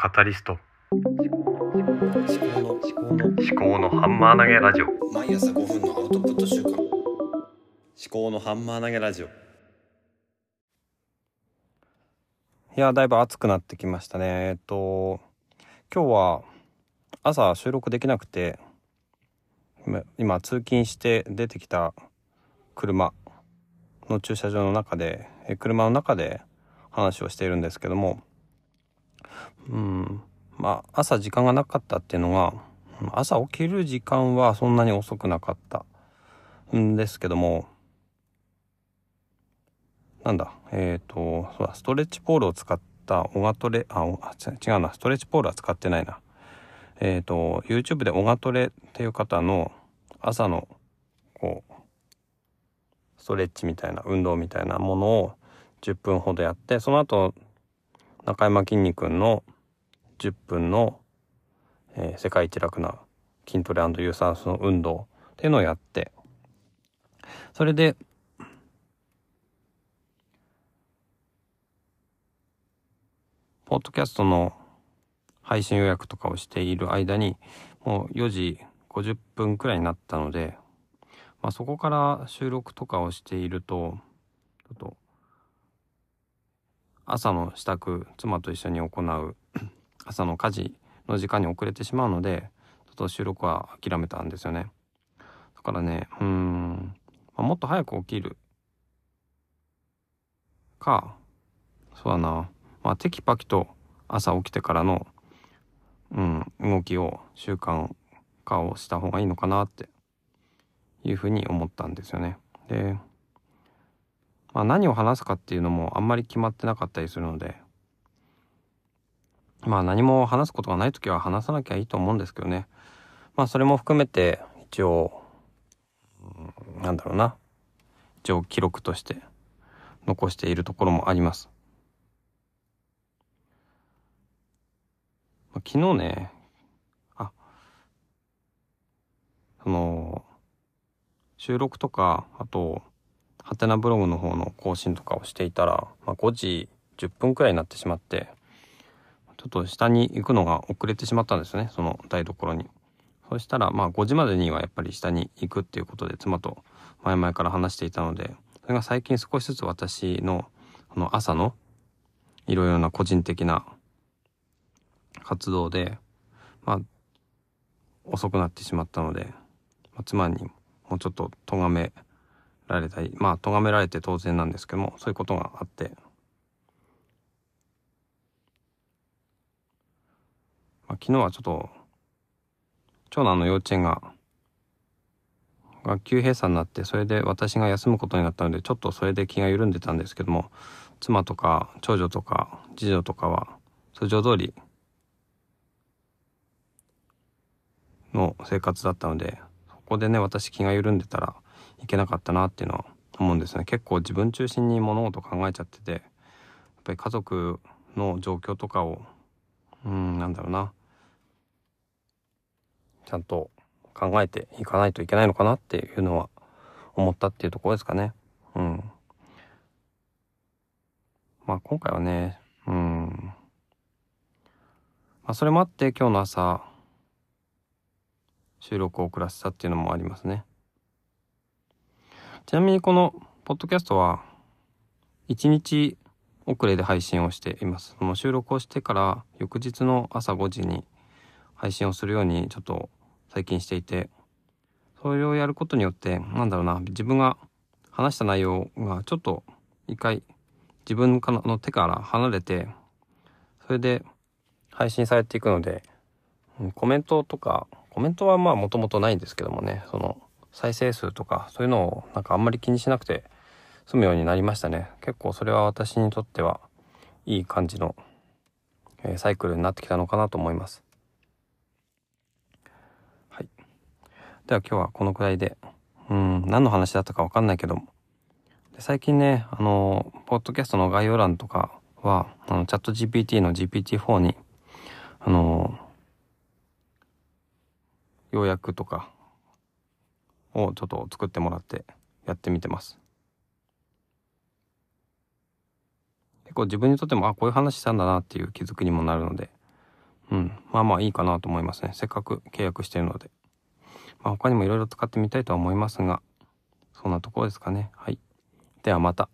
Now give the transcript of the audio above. カタリスト思考のハンマー投げラジオ、毎朝5分のアウトプット週間、思考のハンマー投げラジオ。いや、だいぶ暑くなってきましたね。今日は朝収録できなくて、今通勤して出てきた車の駐車場の中で、車の中で話をしているんですけども、朝時間がなかったっていうのが、朝起きる時間はそんなに遅くなかったんですけども、ストレッチポールを使ったオガトレ、ストレッチポールは使ってないな。YouTube でオガトレっていう方の朝のこうストレッチみたいな運動みたいなものを10分ほどやって、その後中山きんに君の10分の、世界一楽な筋トレ&有酸素の運動っていうのをやって、それでポッドキャストの配信予約とかをしている間にもう4時50分くらいになったので、そこから収録とかをしていると、ちょっと朝の支度、妻と一緒に行う朝の家事の時間に遅れてしまうので、ちょっと収録は諦めたんですよね。だからね、もっと早く起きるか、そうだな、テキパキと朝起きてからの動きを習慣化をした方がいいのかなっていうふうに思ったんですよね。で、何を話すかっていうのもあんまり決まってなかったりするので、何も話すことがないときは話さなきゃいいと思うんですけどね。それも含めて一応一応記録として残しているところもあります。昨日ね、収録とか、あとハテナブログの方の更新とかをしていたら、5時10分くらいになってしまって、ちょっと下に行くのが遅れてしまったんですね、その台所に。そしたら5時までにはやっぱり下に行くっていうことで妻と前々から話していたので、それが最近少しずつ私のこの朝のいろいろな個人的な活動で、遅くなってしまったので、妻にもうちょっと咎められたり、咎められて当然なんですけども、そういうことがあって、昨日はちょっと長男の幼稚園が学級閉鎖になって、それで私が休むことになったので、ちょっとそれで気が緩んでたんですけども、妻とか長女とか次女とかは通常通りの生活だったので、ここでね、私気が緩んでたらいけなかったなっていうのは思うんですね。結構自分中心に物事考えちゃってて、やっぱり家族の状況とかをちゃんと考えていかないといけないのかなっていうのは思ったっていうところですかね。今回はね、それもあって今日の朝収録を遅らせたっていうのもありますね。ちなみにこのポッドキャストは1日遅れで配信をしています。その収録をしてから翌日の朝5時に配信をするようにちょっと最近していて、それをやることによって、自分が話した内容がちょっと一回自分の手から離れて、それで配信されていくので、コメントはもともとないんですけどもね、その再生数とかそういうのをあんまり気にしなくて済むようになりましたね。結構それは私にとってはいい感じの、サイクルになってきたのかなと思います。はい、では今日はこのくらいで、何の話だったか分かんないけど、最近ね、ポッドキャストの概要欄とかはチャット GPT の GPT-4 に要約とかをちょっと作ってもらってやってみてます。結構自分にとってもこういう話したんだなっていう気づきにもなるので、まあまあいいかなと思いますね。せっかく契約しているので。まあ他にもいろいろ使ってみたいとは思いますが、そんなところですかね。はい。ではまた。